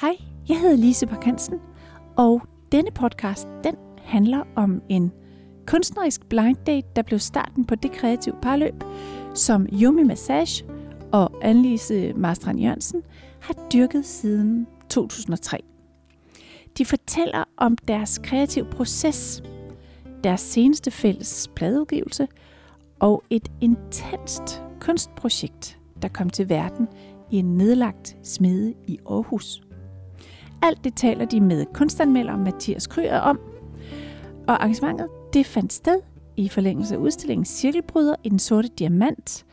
Hej, jeg hedder Lise Parkansen, og denne podcast, den handler om en kunstnerisk blind date, der blev starten på det kreative parløb, som Jomi Massage og Anne Lise Marstrand-Jørgensen har dyrket siden 2003. De fortæller om deres kreative proces, deres seneste fælles pladeudgivelse og et intenst kunstprojekt, der kom til verden i en nedlagt smede i Aarhus. Alt det taler de med kunstanmelder Mathias Kryer om, og arrangementet det fandt sted i forlængelse af udstillingen Cirkelbryder i Den Sorte Diamant,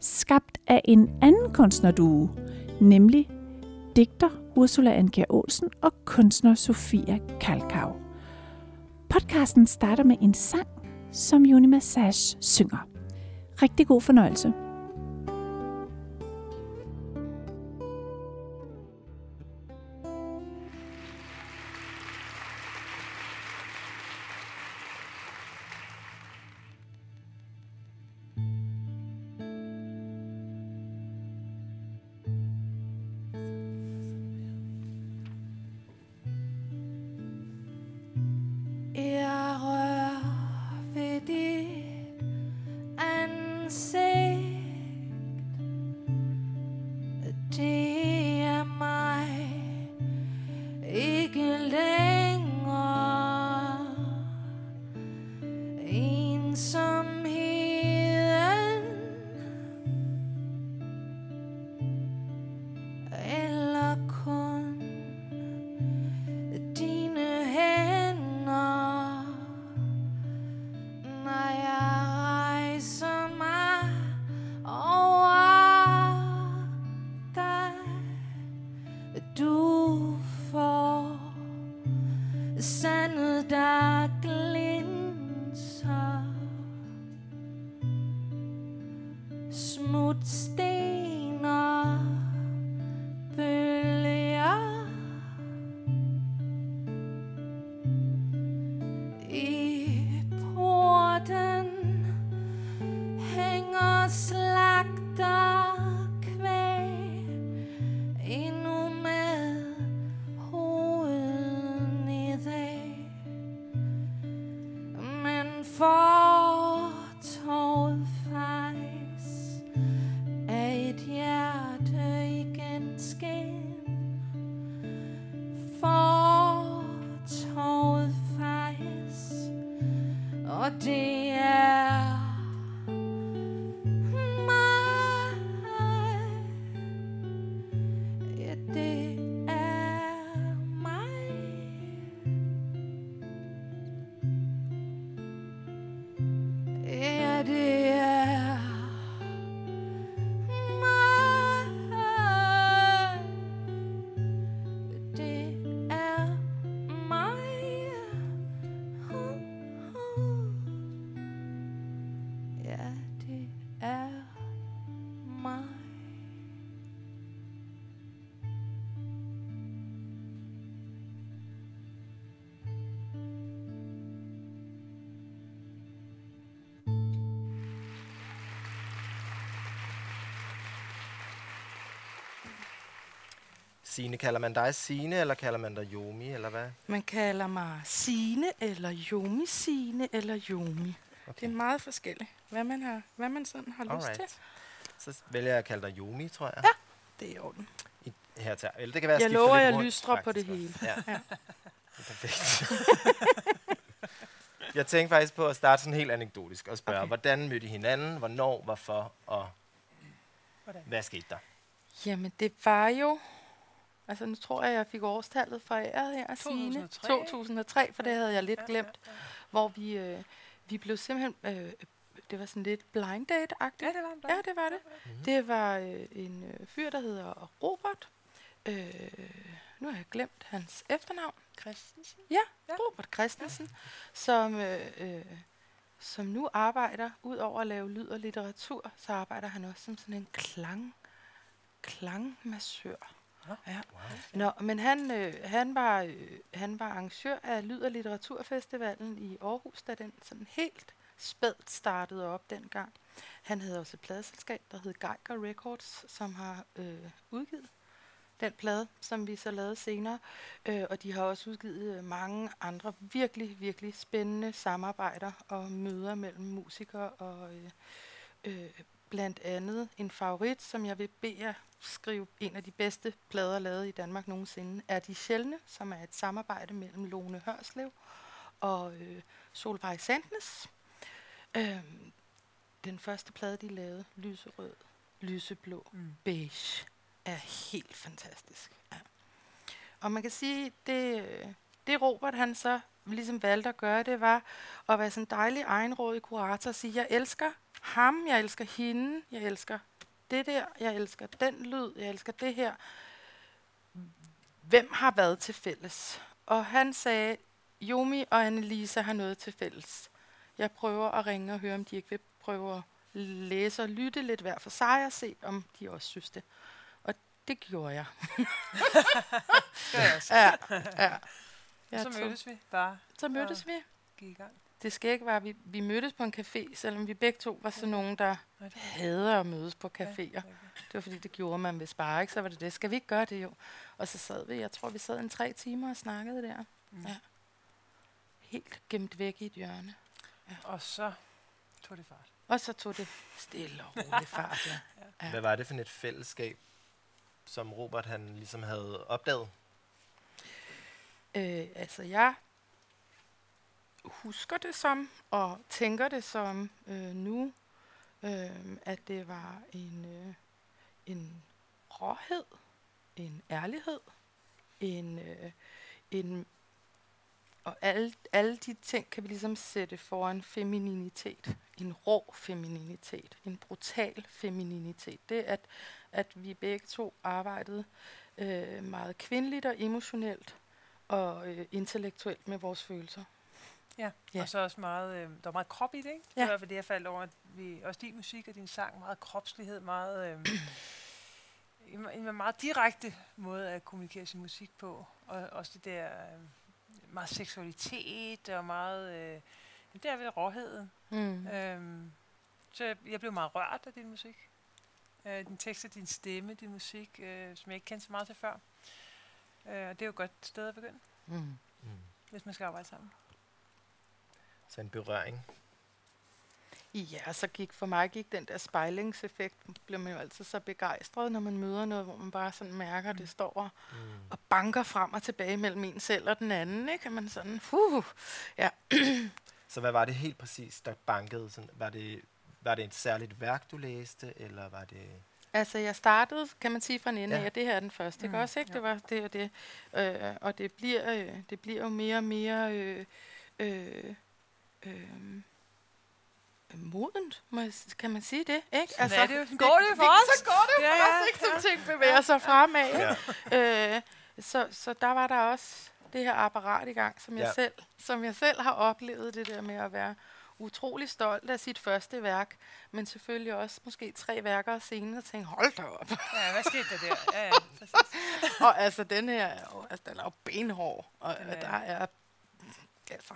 skabt af en anden kunstnerduo, nemlig digter Ursula Andkjær Olsen og kunstner Sofia Kalkau. Podcasten starter med en sang, som Jomi Massage synger. Rigtig god fornøjelse. Signe, kalder man dig Signe, eller kalder man dig Jomi, eller hvad? Man kalder mig Signe, eller Jomi Signe, eller Jomi. Okay. Det er meget forskelligt, hvad man sådan har Alright. lyst til. Så vælger jeg at kalde dig Jomi, tror jeg. Ja, det er i orden. Her til, eller det kan være, jeg lover, jeg rundt, lystrer faktisk, på det hele. Ja. Ja. Det er perfekt. Jeg tænkte faktisk på at starte sådan helt anekdotisk og spørge, okay. Hvordan mødte I hinanden, hvornår, hvorfor, og hvad skete der? Jamen, det var jo... Altså, nu tror jeg fik årstallet fra æret her, Signe. 2003, for det havde jeg lidt glemt. Ja. Hvor vi blev simpelthen... det var sådan lidt blind date-agtigt. Ja, det var det. Ja, det var det. Mm-hmm. Det var en fyr, der hedder Robert. Nu har jeg glemt hans efternavn. Christensen? Ja. Robert Christensen, som nu arbejder, ud over at lave lyd og litteratur, så arbejder han også som sådan en klangmassør. Ja. Wow. Nå, men han var arrangør af Lyd- og Litteraturfestivalen i Aarhus, da den sådan helt spædt startede op dengang. Han havde også et pladeselskab, der hed Geiger Records, som har udgivet den plade, som vi så lavede senere. Og de har også udgivet mange andre virkelig, virkelig spændende samarbejder og møder mellem musikere og blandt andet en favorit, som jeg vil bede jer skrive en af de bedste plader lavet i Danmark nogensinde, er De Sjældne, som er et samarbejde mellem Lone Hørslev og Solveig Sandnes. Den første plade, de lavede, Lyserød, Lyserblå, Beige, er helt fantastisk. Ja. Og man kan sige, det Robert han så ligesom valgte at gøre, det var at være sådan en dejlig egenrådig kurator og sige, jeg elsker ham, jeg elsker hende, jeg elsker det der, jeg elsker den lyd, jeg elsker det her. Hvem har været til fælles? Og han sagde, Jomi og Anne Lise har noget til fælles. Jeg prøver at ringe og høre, om de ikke vil prøve at læse og lytte lidt hver for sig og se, om de også synes det. Og det gjorde jeg. Ja, så mødtes vi bare. Så mødtes vi. Gik i gang. Det skal ikke være, vi mødtes på en café, selvom vi begge to var sådan nogen, der hader at mødes på caféer. Ja, det var fordi, det gjorde man ved spare, ikke? Så var det det. Skal vi ikke gøre det jo? Og så sad vi, jeg tror, vi sad en 3 timer og snakkede der. Ja. Helt gemt væk i et hjørne. Ja. Og så tog det fart. Og så tog det stille og roligt fart, ja. Ja. Hvad var det for et fællesskab, som Robert han ligesom havde opdaget? Altså jeg husker det som, og tænker det som nu, at det var en råhed, en ærlighed, og alle de ting kan vi ligesom sætte foran femininitet. En rå femininitet, en brutal femininitet. Det at vi begge to arbejdede meget kvindeligt og emotionelt og intellektuelt med vores følelser. Ja, ja. Og så også meget, der var meget krop i det, ikke? Ja. Det var i hvert fald det, jeg faldt over, at vi, også din musik og din sang, meget kropslighed, meget, en meget direkte måde at kommunikere sin musik på, og også det der meget seksualitet og meget, det der ved råheden. Så jeg blev meget rørt af din musik, din tekster, din stemme, din musik, som jeg ikke kendte så meget til før. Og det er jo et godt sted at begynde, hvis man skal arbejde sammen. Så en berøring. Ja, så for mig gik den der spejlingseffekt, bliver man jo altid så begejstret, når man møder noget, hvor man bare sådan mærker, det står og banker frem og tilbage mellem en selv og den anden, ikke? Man sådan, ja. Så hvad var det helt præcis, der bankede? Sådan, var det et særligt værk, du læste, eller var det... Altså, jeg startede, kan man sige, fra en ende af, det her er den første, ikke også, ikke? Ja. Det var det og det. Og det bliver jo mere og mere... modent, kan man sige det, ikke? Så altså, går det for os? Så går det for os, ikke? Som ting bevæger sig fremad. Ja. Så der var der også det her apparat i gang, som jeg selv har oplevet, det der med at være utrolig stolt af sit første værk, men selvfølgelig også måske 3 værker senere, og tænke, hold da op. Ja, hvad skete der der? Ja, og altså, den her, den er jo benhård, og der er altså,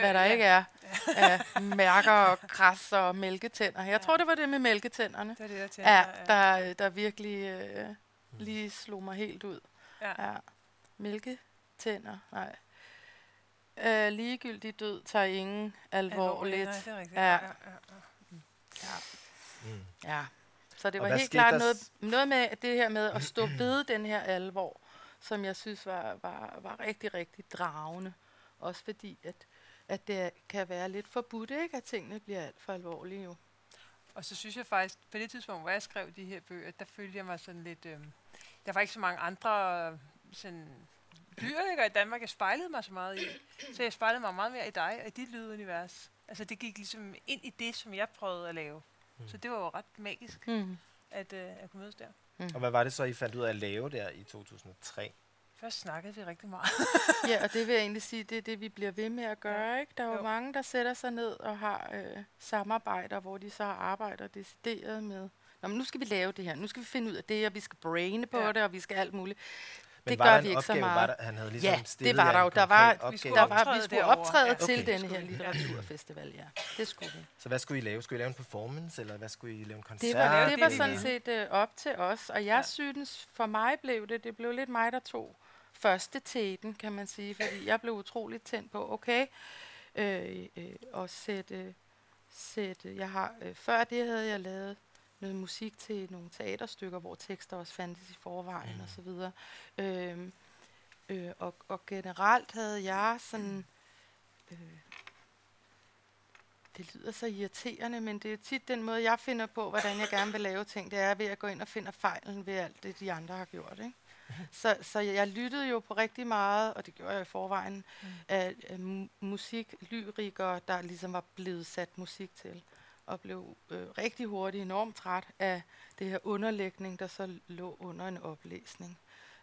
hvad der ikke er mærker og kras og mælketænder. Jeg tror, det var det med mælketænderne. Det er det, jeg tænker, der virkelig lige slog mig helt ud. Ja. Mælketænder, nej. Ligegyldig død tager ingen alvorligt. Nej, det er rigtigt. Så det var helt klart noget med det her med at stå ved den her alvor, som jeg synes var rigtig, rigtig dragende. Også fordi, at det kan være lidt forbudt, ikke? At tingene bliver alt for alvorlige jo. Og så synes jeg faktisk, på det tidspunkt, hvor jeg skrev de her bøger, der følte jeg mig sådan lidt... der var ikke så mange andre lyrikere i Danmark, jeg spejlede mig så meget i. Så jeg spejlede mig meget mere i dig og i dit lydunivers. Altså det gik ligesom ind i det, som jeg prøvede at lave. Så det var jo ret magisk, at kunne mødes der. Og hvad var det så, I fandt ud af at lave der i 2003? Først snakkede vi rigtig meget. Ja, og det vil jeg egentlig sige, det er det, vi bliver ved med at gøre, ikke? Der er jo mange, der sætter sig ned og har samarbejder, hvor de så arbejder decideret med, nå, men nu skal vi lave det her, nu skal vi finde ud af det, og vi skal braine på det, og vi skal alt muligt. det gør vi ikke så meget. Han havde ligesom stillet det var der jo. Vi skulle optræde til den her litteraturfestival, ja. Det skulle vi. Så hvad skulle I lave? Skulle I lave en performance, eller hvad skulle I lave, en koncert? Det var sådan set op til os, og jeg synes, for mig blev det blev lidt mig, der tog første teten, kan man sige, fordi jeg blev utroligt tændt på, og sætte, jeg har, før det havde jeg lavet noget musik til nogle teaterstykker, hvor tekster også fandtes i forvejen og så videre. Og generelt havde jeg sådan, det lyder så irriterende, men det er tit den måde, jeg finder på, hvordan jeg gerne vil lave ting, det er ved at gå ind og finde fejlen ved alt det, de andre har gjort, ikke? Så jeg lyttede jo på rigtig meget, og det gjorde jeg i forvejen, af musiklyrikere, der ligesom var blevet sat musik til, og blev rigtig hurtigt enormt træt af det her underlægning, der så lå under en oplæsning.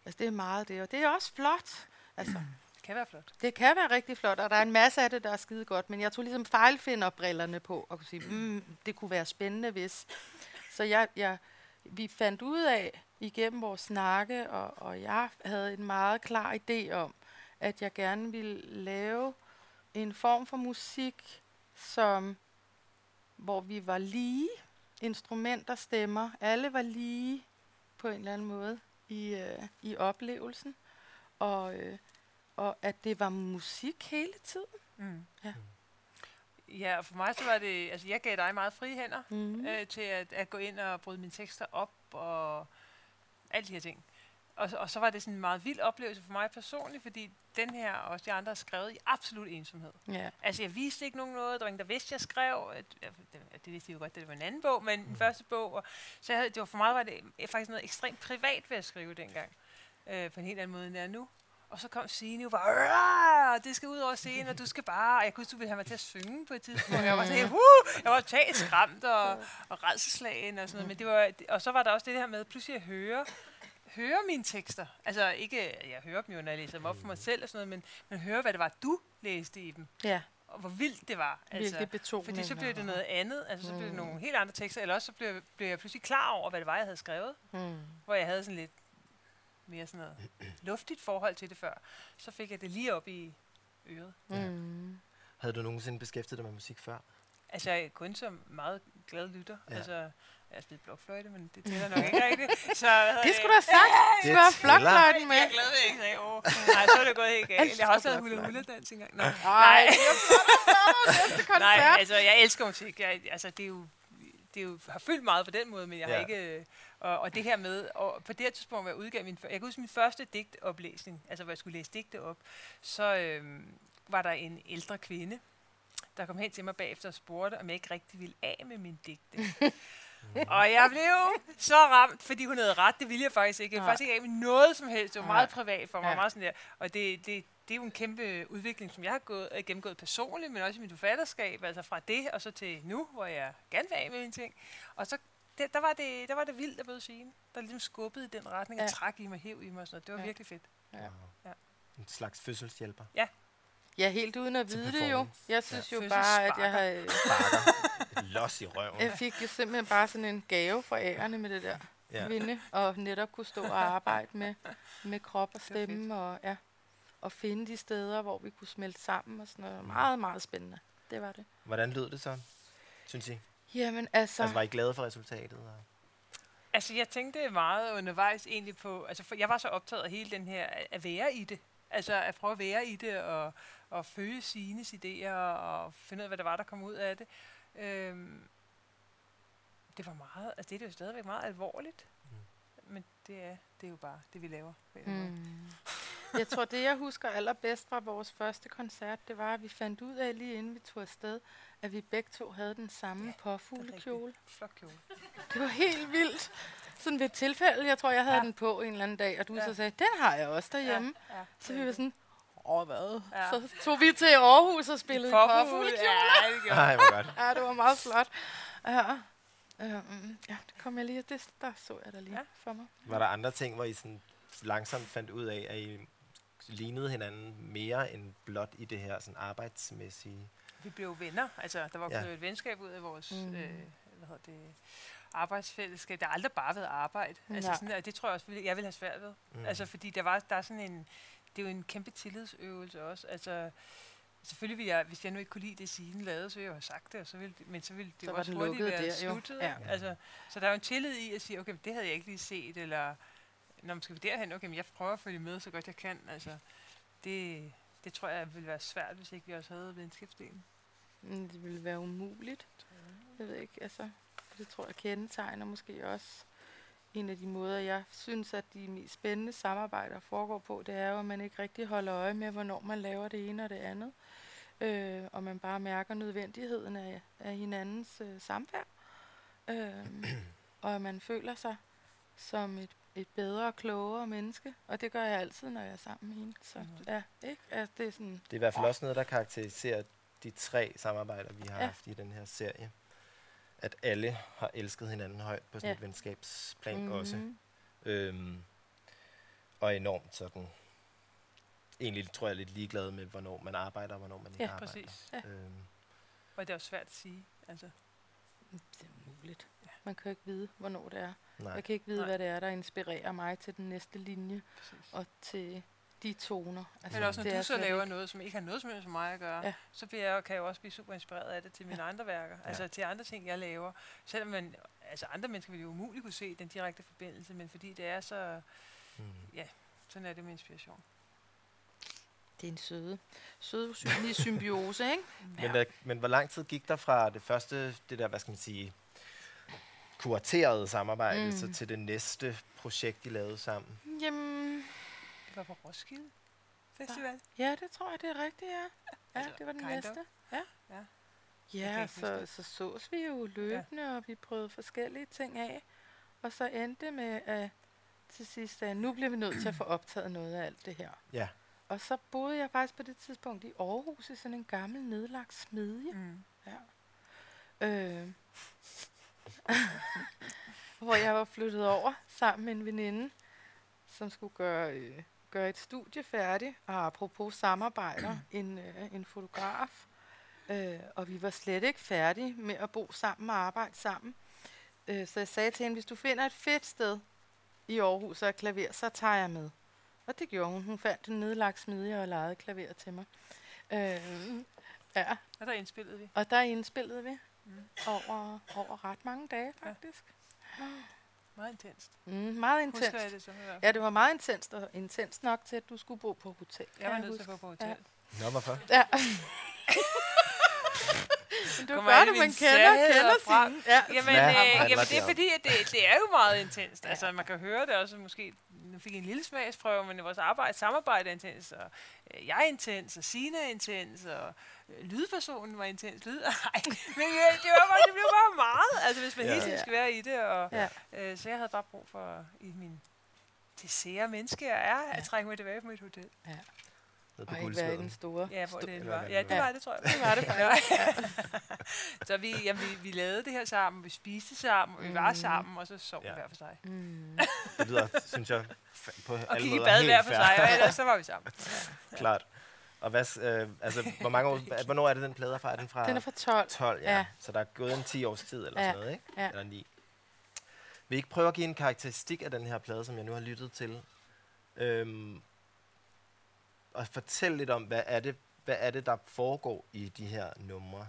Altså det er meget det, og det er også flot. Altså, det kan være flot. Det kan være rigtig flot, og der er en masse af det, der er skide godt, men jeg tog ligesom fejlfinderbrillerne på, og kunne sige, det kunne være spændende, hvis... Så vi fandt ud af igennem vores snakke, og jeg havde en meget klar idé om, at jeg gerne ville lave en form for musik, hvor vi var lige, instrumenter, stemmer, alle var lige på en eller anden måde i oplevelsen, og at det var musik hele tiden. Mm. Ja. Ja, og for mig så var det, altså jeg gav dig meget frie hænder til at gå ind og bryde mine tekster op og alle de her ting. Og så var det sådan en meget vild oplevelse for mig personligt, fordi den her og også de andre er skrevet i absolut ensomhed. Yeah. Altså jeg viste ikke nogen noget, der var ingen, der vidste, jeg skrev. Det vidste jeg jo godt, det var en anden bog, men den første bog. Det var for mig var det faktisk noget ekstremt privat ved at skrive dengang, på en helt anden måde end det er nu. Og så kom Signe og bare, det skal ud over scenen, og du skal bare... Og jeg kunne du ville have mig til at synge på et tidspunkt. Jeg var sådan, jeg var totalt skræmt og rædselsslagen og sådan noget. Men det var, og så var der også det her med pludselig at høre mine tekster. Altså ikke, jeg hører dem jo, når jeg læser dem op for mig selv og sådan noget, men høre, hvad det var, du læste i dem. Ja. Og hvor vildt det var. Altså, fordi så blev det noget andet, altså så blev det nogle helt andre tekster, eller også så blev jeg pludselig klar over, hvad det var, jeg havde skrevet. Hvor jeg havde sådan lidt... mere sådan noget luftigt forhold til det før, så fik jeg det lige op i øret. Ja. Havde du nogensinde beskæftiget dig med musik før? Altså, jeg er kun som meget glad lytter. Ja. Altså, jeg har spillet blokfløjte, men det tæller nok ikke rigtigt. Så, det skulle du have sagt. Du skulle have blokfløjten med. Jeg glæder mig ikke af. Nej, så er det gået helt galt. Jeg har også lavet hula-hula-dans engang. Nej, altså, jeg elsker musik. Altså, det har fyldt meget på den måde, men jeg har ikke... Og det her med, og på det her tidspunkt, hvor jeg udgav jeg kan huske min første digtoplæsning, altså hvor jeg skulle læse digte op, så var der en ældre kvinde, der kom hen til mig bagefter og spurgte, om jeg ikke rigtig ville af med min digte. Og jeg blev så ramt, fordi hun havde ret, det ville jeg faktisk ikke. Jeg ville faktisk ikke af med noget som helst, det var meget privat for mig, meget sådan der. Og det er jo en kæmpe udvikling, som jeg har gennemgået personligt, men også i mit forfatterskab, altså fra det og så til nu, hvor jeg gerne vil af med mine ting. Og så Der var det vildt at møde Signe, der ligesom skubbede i den retning, og træk i mig, hæv i mig og sådan noget. Det var virkelig fedt. Ja. Ja. En slags fødselshjælper. Ja. Ja, helt uden at vide det jo. Jeg synes jo bare, at jeg havde... los i røven. Jeg fik jo simpelthen bare sådan en gave fra ærerne med det der vinde, og netop kunne stå og arbejde med krop og stemme, og finde de steder, hvor vi kunne smelte sammen og sådan noget. Meget, meget spændende. Det var det. Hvordan lød det så, synes I? Jamen, altså, var I glade for resultatet? Altså, jeg tænkte meget undervejs egentlig på... Altså, jeg var så optaget af hele den her at være i det. Altså, at prøve at være i det og følge Signes idéer og finde ud af, hvad der var, der kom ud af det. Det var meget... Altså, det er jo stadigvæk meget alvorligt. Men det er jo bare det, vi laver. Jeg tror, det jeg husker allerbedst fra vores første koncert, det var, at vi fandt ud af, lige inden vi tog afsted, at vi begge to havde den samme påfuglekjole. Det var helt vildt. Sådan ved et tilfælde, jeg tror, jeg havde den på en eller anden dag, og du så sagde, den har jeg også derhjemme. Ja. Så vi var sådan, hvad? Ja. Så tog vi til Aarhus og spillede påfuglekjoler. Nej, hvor godt. Ja, det var meget flot. Ja, det kom jeg lige, det der så jeg da lige for mig. Var der andre ting, hvor I sådan langsomt fandt ud af, at I lignede hinanden mere end blot i det her sådan arbejdsmæssige? Vi blev venner, altså der var jo et venskab ud af vores arbejdsfællesskab. Der har aldrig bare været arbejde. Altså sådan, og det tror jeg også, jeg ville have svært ved. Mm. Altså fordi der er sådan en, det er jo en kæmpe tillidsøvelse også. Altså selvfølgelig ville jeg, hvis jeg nu ikke kunne lide det, Signe lavede, så ville jeg jo have sagt det, og så ville, men så ville det så jo også hurtigt være sluttet. Ja. Altså, så der er jo en tillid i at sige, okay, det havde jeg ikke lige set, eller når man skal derhen, okay, men jeg prøver at følge med så godt jeg kan. Altså, det tror jeg ville være svært, hvis ikke vi også havde videnskabsdelen. Det ville være umuligt. Jeg ved ikke, altså, det tror jeg kendetegner måske også en af de måder, jeg synes, at de mest spændende samarbejder foregår på, det er jo, at man ikke rigtig holder øje med, hvornår man laver det ene og det andet. Og man bare mærker nødvendigheden af hinandens samvær. Og at man føler sig som et bedre og klogere menneske, og det gør jeg altid, når jeg er sammen med hende. Så, ja, ikke? Altså, det er sådan, det er i hvert fald også noget, der karakteriserer de tre samarbejder, vi har haft i den her serie. At alle har elsket hinanden højt på sådan et venskabsplan også. Og enormt sådan, egentlig tror jeg lidt ligeglad med, hvornår man arbejder, og hvornår man ikke arbejder. Præcis. Ja, præcis. Og det er også svært at sige, altså. Det er muligt. Man kan ikke vide, hvornår det er. Nej. Jeg kan ikke vide, hvad det er, der inspirerer mig til den næste linje, og til de toner. Altså, men også når du så laver noget, som ikke har noget som mig at gøre, så kan jeg også blive super inspireret af det til mine andre værker, altså til andre ting, jeg laver. Selvom man, altså andre mennesker ville jo umuligt kunne se den direkte forbindelse, men fordi det er så, sådan er det med inspiration. Det er en søde symbiose, ikke? Men hvor lang tid gik der fra det første, det der, hvad skal man sige, kuraterede samarbejde, så til det næste projekt, de lavede sammen? Jamen, det var på Roskilde Festival. Ja, det tror jeg, det er rigtigt, ja. Ja, det var den næste. Ja, så sås vi jo løbende, og vi prøvede forskellige ting af, og så endte med til sidst, at nu bliver vi nødt til at få optaget noget af alt det her. Ja. Og så boede jeg faktisk på det tidspunkt i Aarhus i sådan en gammel nedlagt smedje. Hvor jeg var flyttet over sammen med en veninde, som skulle gøre et studie færdigt, og apropos samarbejder, en fotograf. Og vi var slet ikke færdige med at bo sammen og arbejde sammen. Så jeg sagde til hende, hvis du finder et fedt sted i Aarhus og klaver, så tager jeg med. Og det gjorde hun. Hun fandt en nedlagt smedje og lejede klaver til mig. Og der indspillede vi. Over ret mange dage, faktisk. Ja. Meget intenst. Meget intenst. Husker jeg det så? Ja, det var meget intenst, og intenst nok til, at du skulle bo på hotel. Jeg var nødt til at bo på hotel. Ja. Nå, hvorfor? Ja. Men du gør det, man kender sine. Ja. Jamen, det er fordi, at det er jo meget intenst. Altså, man kan høre det også, måske nu fik en lille smagsprøve, men vores samarbejde er intens, og jeg er intens, og Sina er intens, og lydpersonen var intens. Men det blev bare meget, altså hvis man hele tiden skal være i det. Og, så jeg havde bare brug for, i min desære menneske, jeg er, at trække mig tilbage på mit hotel. Ja. Og ikke være i den store. Ja, hvor det var. Ja, det var det, tror jeg. Det var det faktisk. Så vi lavede det her sammen, vi spiste sammen, vi var sammen, og så sov vi hver for sig. Det lyder, synes jeg, på alle måder helt færdigt. Og bad hver for sig, og ellers så var vi sammen. Klart. Og hvor mange år, hvornår er det, den plader fra? Den er fra 12. 12, ja. Så der er gået en 10 års tid, eller sådan noget, ikke? Eller 9. Vil I ikke prøve at give en karakteristik af den her plade, som jeg nu har lyttet til? Og fortæl lidt om, hvad er det, der foregår i de her numre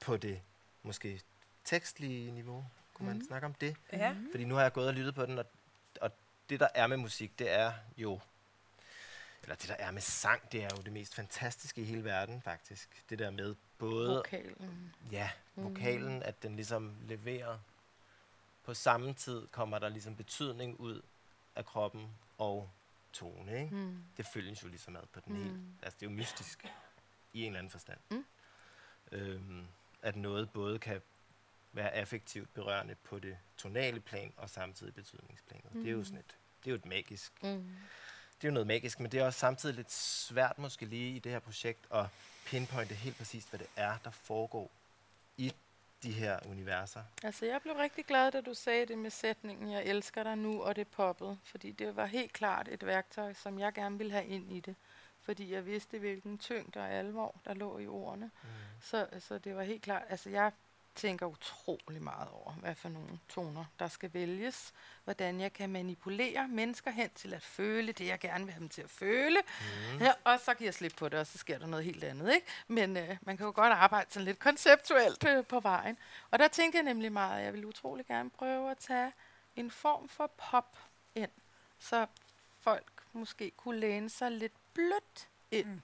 på det måske tekstlige niveau? Kunne man snakke om det? Mm-hmm. Fordi nu har jeg gået og lyttet på den, og det, der er med musik, det er jo... Eller det, der er med sang, det er jo det mest fantastiske i hele verden, faktisk. Det der med både... Vokalen. Ja, vokalen, at den ligesom leverer. På samme tid kommer der ligesom betydning ud af kroppen og... tone, ikke? Det følges jo ligesom ad på den hele. Altså, det er jo mystisk i en eller anden forstand. At noget både kan være affektivt berørende på det tonale plan og samtidig betydningsplanet. Det er jo sådan et magisk. Det er jo noget magisk, men det er også samtidig lidt svært måske lige i det her projekt at pinpointe helt præcist, hvad det er, der foregår i de her universer. Altså, jeg blev rigtig glad, da du sagde det med sætningen, jeg elsker dig nu, og det poppede, fordi det var helt klart et værktøj, som jeg gerne ville have ind i det, fordi jeg vidste, hvilken tyngde og alvor, der lå i ordene. Så det var helt klart, altså, jeg tænker utrolig meget over, hvad for nogle toner, der skal vælges, hvordan jeg kan manipulere mennesker hen til at føle det, jeg gerne vil have dem til at føle, ja, og så giver jeg slip på det, og så sker der noget helt andet, ikke? Men man kan jo godt arbejde sådan lidt konceptuelt på vejen. Og der tænkte jeg nemlig meget, at jeg ville utrolig gerne prøve at tage en form for pop ind, så folk måske kunne læne sig lidt blødt ind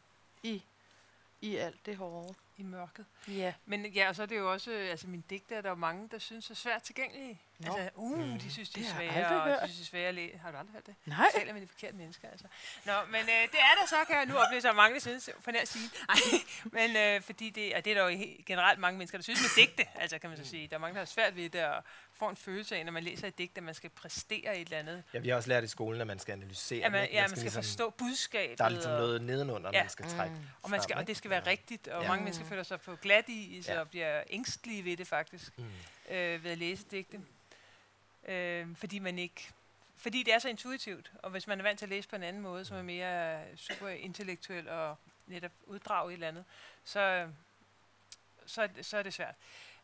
i alt det hårde. I mørket. Yeah. Men ja, og så er det jo også, altså mine digte, der er mange, der synes er svært tilgængelige. No. Altså, de synes, de er svære, og de synes, de er svære at læse. Har du aldrig hørt det? Nej. Jeg taler med de forkerte mennesker, altså. Nå, men det er der så, kan jeg nu opleve, at mange, der synes, for nær at sige. Men fordi det, og det er der jo generelt mange mennesker, der synes med digte, altså kan man så sige. Der er mange, der har svært ved det, og får en følelse af, når man læser et digte, at man skal præstere et eller andet. Ja, vi har også lært i skolen, at man skal analysere. Ja, man skal ligesom forstå budskabet. Der er ligesom noget nedenunder, man skal trække. Og man skal, og det skal være rigtigt, og mange mennesker føler sig på glat i, så bliver ængstelige ved det faktisk, ved at læse digte. Fordi det er så intuitivt, og hvis man er vant til at læse på en anden måde, som er mere super intellektuel og netop uddrag i et eller andet, så er det svært.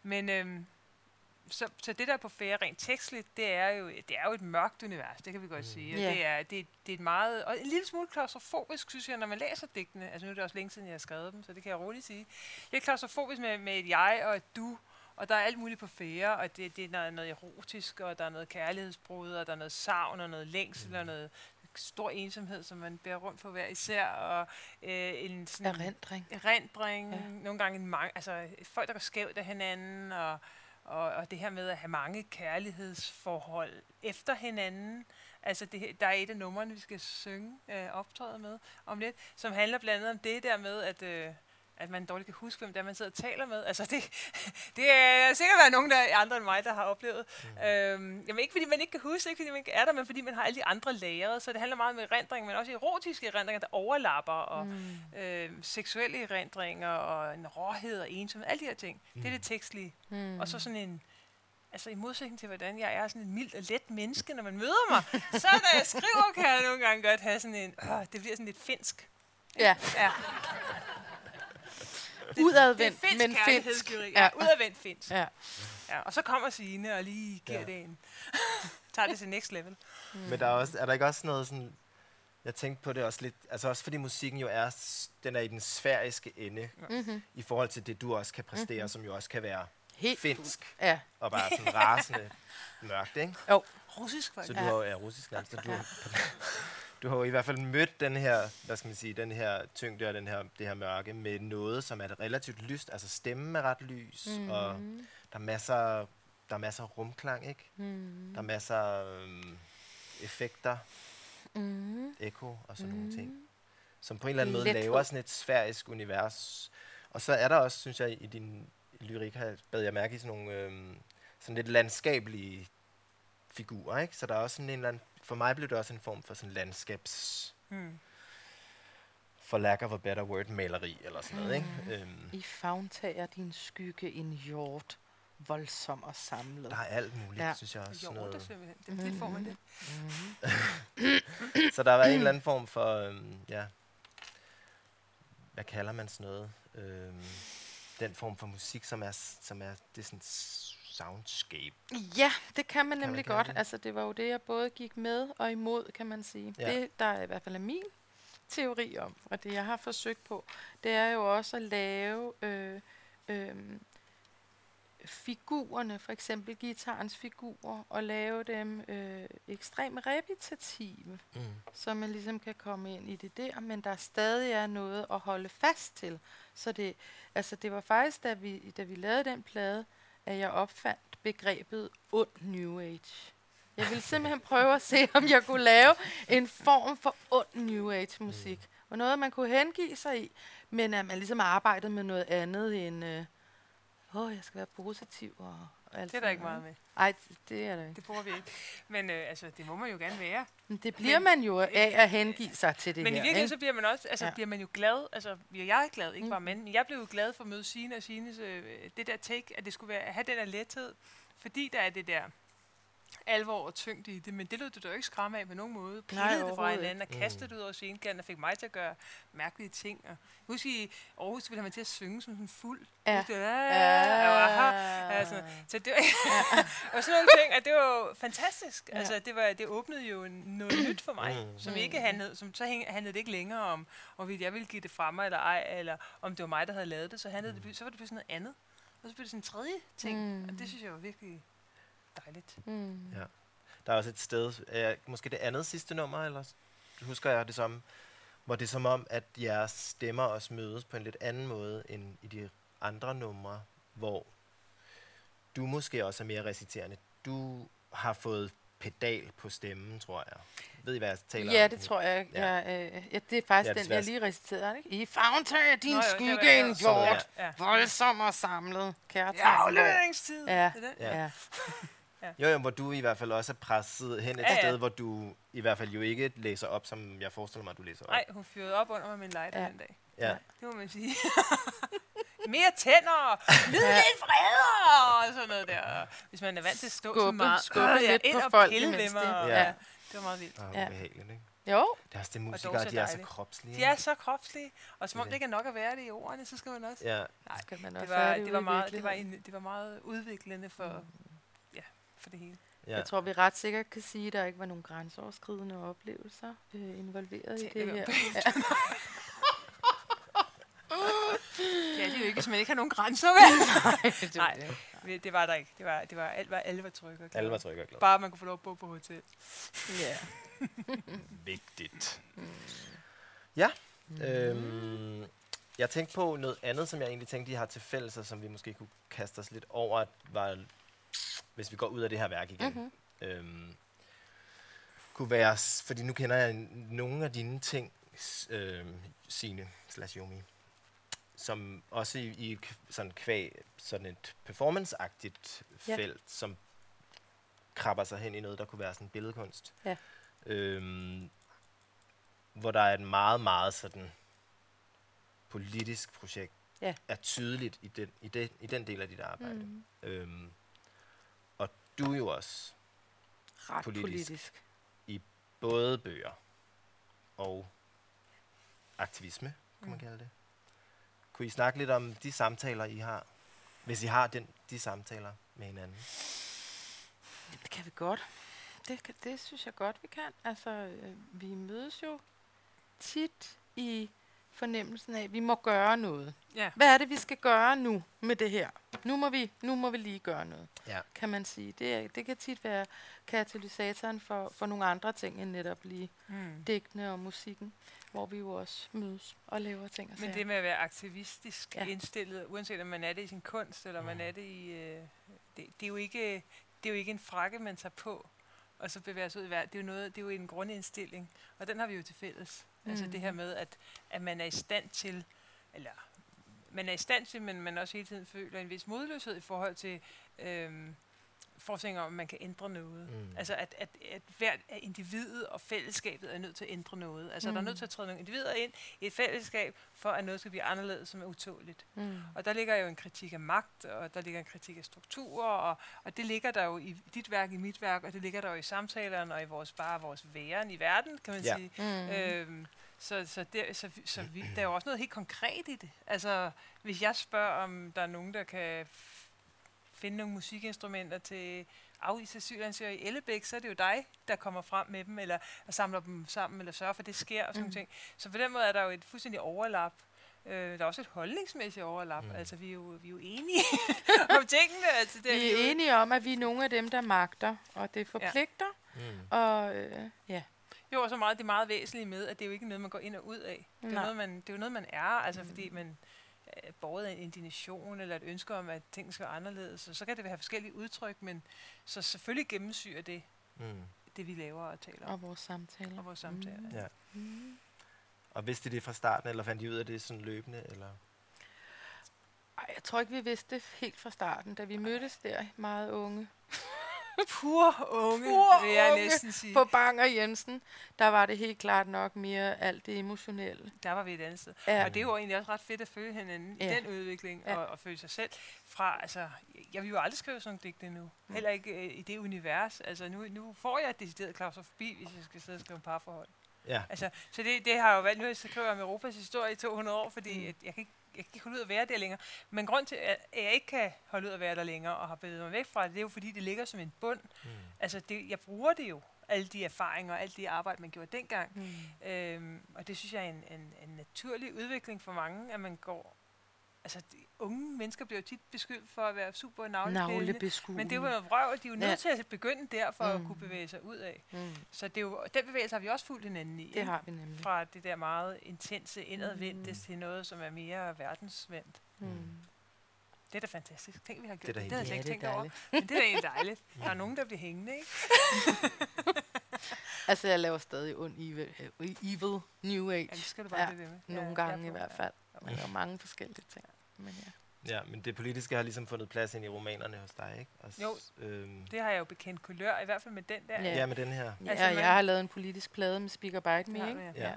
Men så det der på færre rent tekstligt, det er jo et mørkt univers, det kan vi godt sige. Og det er et meget, og en lille smule klaustrofobisk, synes jeg, når man læser digtene. Altså nu er det også længe siden, jeg har skrevet dem, så det kan jeg roligt sige. Lidt klaustrofobisk med et jeg og et du. Og der er alt muligt på fære, og det er noget erotisk, og der er noget kærlighedsbrud, og der er noget savn, og noget længsel, og noget stor ensomhed, som man bærer rundt for hver især, og en sådan erindring. Ja. Nogle gange altså folk, der går skævt af hinanden, og det her med at have mange kærlighedsforhold efter hinanden. Altså der er et af numrene, vi skal synge optræde med om lidt, som handler blandt andet om det der med, at man dårligt kan huske, hvem der man sidder og taler med. Altså, det er sikkert været nogen andre end mig, der har oplevet. Jamen, ikke fordi man ikke kan huske, ikke fordi man ikke er der, men fordi man har alle de andre lageret. Så det handler meget om erindring, men også erotiske erindringer, der overlapper, og seksuelle erindringer, og en råhed og ensomhed, alle de her ting. Det er det tekstlige. Og så sådan en, altså i modsætning til, hvordan jeg er sådan et mildt og let menneske, når man møder mig, så når jeg skriver, kan jeg nogle gange godt have sådan en, det bliver sådan lidt finsk. Ja. Udadvendt, men finsk. Ja, udadvendt finsk. Ja, og så kommer Signe og lige giver det en. Tager det til next level. Men er der ikke også noget sådan, jeg tænkte på det også lidt, altså også fordi musikken jo er, den er i den sfæriske ende, i forhold til det, du også kan præstere, som jo også kan være helt finsk, og bare sådan rasende mørkt, ikke? Jo, russisk faktisk. Så du har russisk nærmest, så du har i hvert fald mødt den her, hvad skal man sige, den her tyngde og det her mørke med noget, som er relativt lyst. Altså stemmen er ret lys, og der er masser af rumklang, ikke? Der er masser af effekter, ekko og sådan nogle ting, som på en eller anden måde laver sådan et sfærisk univers. Og så er der også, synes jeg, i din lyrik, bad jeg mærke i sådan nogle sådan lidt landskabelige figurer, ikke? Så der er også sådan en eller anden, for mig blev det også en form for sådan landskabs, for lack of a better word, maleri eller sådan noget, ikke? I favntager din skygge en hjort, voldsom og samlet. Der er alt muligt, synes jeg også. Hjort, der simpelthen. Det tilformer det. Så der var en eller anden form for, hvad kalder man sådan noget? Den form for musik, som er det sådan soundscape. Ja, det kan man nemlig godt. Altså, det var jo det, jeg både gik med og imod, kan man sige. Ja. Det, der er i hvert fald min teori om, og det, jeg har forsøgt på, det er jo også at lave figurerne, for eksempel guitarens figurer, og lave dem ekstremt repetitive, så man ligesom kan komme ind i det der, men der stadig er noget at holde fast til. Så det, altså, det var faktisk, da vi lavede den plade, at jeg opfandt begrebet ond New Age. Jeg ville simpelthen prøve at se, om jeg kunne lave en form for ond New Age-musik. Og noget, man kunne hengive sig i, men at man ligesom arbejdede med noget andet end, jeg skal være positiv og alt. Det er der ikke meget med. Nej, det er der ikke. Det bruger vi ikke. Men altså, det må man jo gerne være. Men det bliver man jo af at hengive sig til det. Men her, i virkeligheden, så bliver man også, altså bliver man jo glad, altså bliver jeg glad, ikke bare men jeg blev jo glad for at møde Signe og Signes, det der take, at det skulle være, at have den der lethed, fordi der er det der, alvor og tyngde i det, men det lød du da ikke skræmme af på nogen måde. Pillede det fra hinanden og kastede det ud over scenekanten og fik mig til at gøre mærkelige ting. Og husk, i Aarhus ville han til at synge som sådan fuld. Ja. Så det var sådan nogle ting, og det var fantastisk. Altså, det åbnede jo noget nyt for mig, som ikke handlede, som så handlede det ikke længere om, hvorvidt jeg ville give det fra mig eller ej, eller om det var mig, der havde lavet det, så handlede det, så var det sådan noget andet. Og så blev det sådan en tredje ting, og det synes jeg var virkelig dejligt. Ja. Der er også et sted, måske det andet sidste nummer, eller husker jeg det som, hvor det er som om, at jeres stemmer også mødes på en lidt anden måde, end i de andre numre, hvor du måske også er mere reciterende. Du har fået pedal på stemmen, tror jeg. Ved I, hvad jeg taler om? Ja, det tror jeg. Ja. Det er faktisk den, jeg lige reciterede. I favntag af din skygge, en hjort, voldsom og samlet. I afleveringstid. Jo, hvor du i hvert fald også er presset hen et sted, hvor du i hvert fald jo ikke læser op, som jeg forestiller mig, at du læser op. Nej, hun fyrede op under mig med en lighter den dag. Ja. Det må man sige. Mere tænder, lyd lidt fredere, og sådan noget der. Hvis man er vant til at stå så meget, skubbe ind og pille med mig. Ja. Det var meget vildt. Ja. Ubehageligt, ikke? Jo. Det er også det musikere, de er så kropslige. De er så kropslige, og som om det ikke er nok at være det i ordene, så skal man også. Ja. Nej, skal man også være det. Det var meget udviklende for det hele. Ja. Jeg tror, vi ret sikkert kan sige, at der ikke var nogen grænseoverskridende oplevelser involveret i det her. Ja, det er jo ikke, hvis man ikke har nogen grænser, vel? Nej, det var der ikke. Alle var trygge og glade. Bare man kunne få lov at bo på hotel. Ja. Vigtigt. Ja. Jeg tænkte på noget andet, som jeg egentlig tænkte, I har til fælles, og som vi måske kunne kaste os lidt over, var, hvis vi går ud af det her værk igen. Kunne være, fordi nu kender jeg nogle af dine ting, Signe / Jomi, som også i sådan sådan et performance-agtigt felt, som krabber sig hen i noget, der kunne være sådan billedkunst. Ja. Hvor der er et meget, meget sådan politisk projekt, er tydeligt i den del af dit arbejde. Og du er jo også ret politisk i både bøger og aktivisme, kunne man kalde det. Kunne I snakke lidt om de samtaler, I har, hvis I har de samtaler med hinanden? Det kan vi godt. Det synes jeg godt, vi kan. Altså, vi mødes jo tit i fornemmelsen af, at vi må gøre noget. Ja. Hvad er det, vi skal gøre nu med det her? Nu må vi lige gøre noget, kan man sige. Det kan tit være katalysatoren for nogle andre ting, end netop lige digtene og musikken, hvor vi jo også mødes og laver ting. Men det med at være aktivistisk indstillet, uanset om man er det i sin kunst, eller man er det i... Det er jo ikke en frakke, man tager på, og så bevæger sig ud i verden. Det er jo en grundindstilling, og den har vi jo til fælles. Altså det her med, at man er i stand til... eller man er i stand til, men man også hele tiden føler en vis modløshed i forhold til forskning om, at man kan ændre noget. Altså at hvert individet og fællesskabet er nødt til at ændre noget. Altså der er nødt til at træde nogle individer ind i et fællesskab, for at noget skal blive anderledes, som er utåligt. Og der ligger jo en kritik af magt, og der ligger en kritik af strukturer, og det ligger der jo i dit værk, i mit værk, og det ligger der jo i samtalerne, og i vores væren i verden, kan man sige. Så der er jo også noget helt konkret i det. Altså, hvis jeg spørger, om der er nogen, der kan finde nogle musikinstrumenter til afviste asylansøgere i Ellebæk, så er det jo dig, der kommer frem med dem, eller samler dem sammen, eller sørger for, at det sker, og sådan nogle ting. Så på den måde er der jo et fuldstændig overlap. Der er også et holdningsmæssigt overlap. Altså, vi er jo enige om tingene. Altså, vi er enige om, at vi er nogle af dem, der magter, og det forpligter. Jo, og så meget, det er meget væsentligt med, at det er jo ikke noget, man går ind og ud af. Det er jo noget, man er, altså fordi man er borget af en indignation eller et ønske om, at ting skal være anderledes. Og så kan det være forskellige udtryk, men så selvfølgelig gennemsyrer det, det vi laver og taler om. Og vores samtaler. Og vidste I det fra starten, eller fandt I ud af det sådan løbende, eller...? Ej, jeg tror ikke, vi vidste det helt fra starten, da vi mødtes der, meget unge. Pur unge, vil jeg næsten sige. På Bang og Jensen, der var det helt klart nok mere alt det emotionelle. Der var vi et andet sted. Ja. Og det var egentlig også ret fedt at føle hinanden i den udvikling, og føle sig selv fra, altså, jeg vil jo aldrig skrive sådan en digte nu. Heller ikke i det univers. Altså, nu får jeg et decideret klaustrofobi, hvis jeg skal sidde og skrive en parforhold. Ja. Altså, så det har jo været, nu skriver jeg om Europas historie i 200 år, fordi jeg kan ikke holde ud at være der længere. Men grund til, at jeg ikke kan holde ud at være der længere, og har bevæget mig væk fra det, det er jo fordi, det ligger som en bund. Altså, jeg bruger det jo, alle de erfaringer, alt det arbejde, man gjorde dengang. Og det synes jeg er en naturlig udvikling for mange, at man går... Altså, unge mennesker bliver jo tit beskyldt for at være super navlepillende. Men det var jo vrøv, og de er jo nødt til at begynde der, for at kunne bevæge sig ud af. Så det er jo, den bevægelse har vi også fulgt hinanden i. Det har vi nemlig. Fra det der meget intense indadvendte til noget, som er mere verdensvendt. Det er da fantastisk. Tænk, vi har gjort det. Det havde jeg ikke tænkt over. Men det er da egentlig dejligt. Der er nogen, der bliver hængende, ikke? Altså, jeg laver stadig evil new age. Ja, det skal du bare blive ved med. Nogle gange i hvert fald. Man laver mange forskellige ting. Men det politiske har ligesom fundet plads ind i romanerne hos dig, ikke? Også, jo, det har jeg jo bekendt kulør, i hvert fald med den der. Ja, med den her. Ja, altså, jeg har lavet en politisk plade med Speaker Biden, ikke? Ja.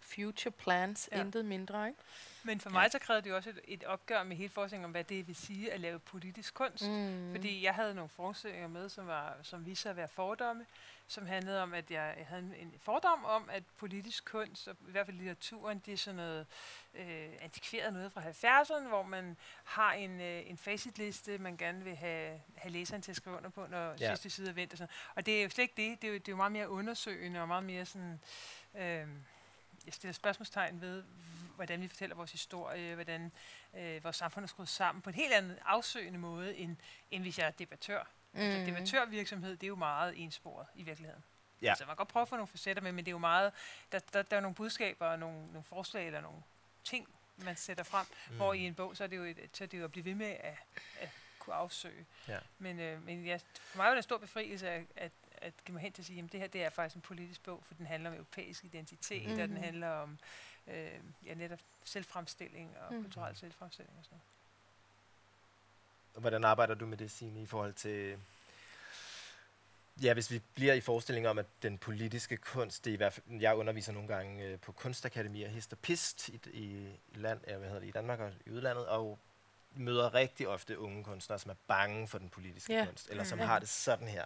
Future plans, intet mindre, ikke? Men for mig så krævede det også et opgør med hele forskningen om, hvad det vil sige at lave politisk kunst. Fordi jeg havde nogle forestillinger med, som viste sig at være fordomme, som handlede om, at jeg havde en fordom om, at politisk kunst, og i hvert fald litteraturen, det er sådan noget antikveret noget fra 70'erne, hvor man har en facitliste, man gerne vil have læseren til at skrive under på, når sidste side er vendt og sådan. Og det er jo slet ikke det. Det er jo meget mere undersøgende og meget mere sådan... Jeg stiller spørgsmålstegn ved, hvordan vi fortæller vores historie, hvordan vores samfund er skruet sammen på en helt anden afsøgende måde, end hvis jeg er debattør. Altså, debattørvirksomhed, det er jo meget ensporet i virkeligheden. Ja. Så altså, man kan godt prøve at få nogle facetter med, men det er jo meget, der er nogle budskaber og nogle forslag eller nogle ting, man sætter frem, hvor i en bog, så er det jo at blive ved med at kunne afsøge. Ja. Men for mig var det en stor befrielse at give mig hen til at sige, jamen det her, det er faktisk en politisk bog, for den handler om europæisk identitet, og den handler om netop selvfremstilling og kulturel selvfremstilling og sådan noget. Hvordan arbejder du med det, Signe, i forhold til... Ja, hvis vi bliver i forestillinger om, at den politiske kunst, det er i hvert fald... Jeg underviser nogle gange på Kunstakademier, hist og pist i Danmark og i udlandet, og møder rigtig ofte unge kunstnere, som er bange for den politiske kunst, eller som har det sådan her.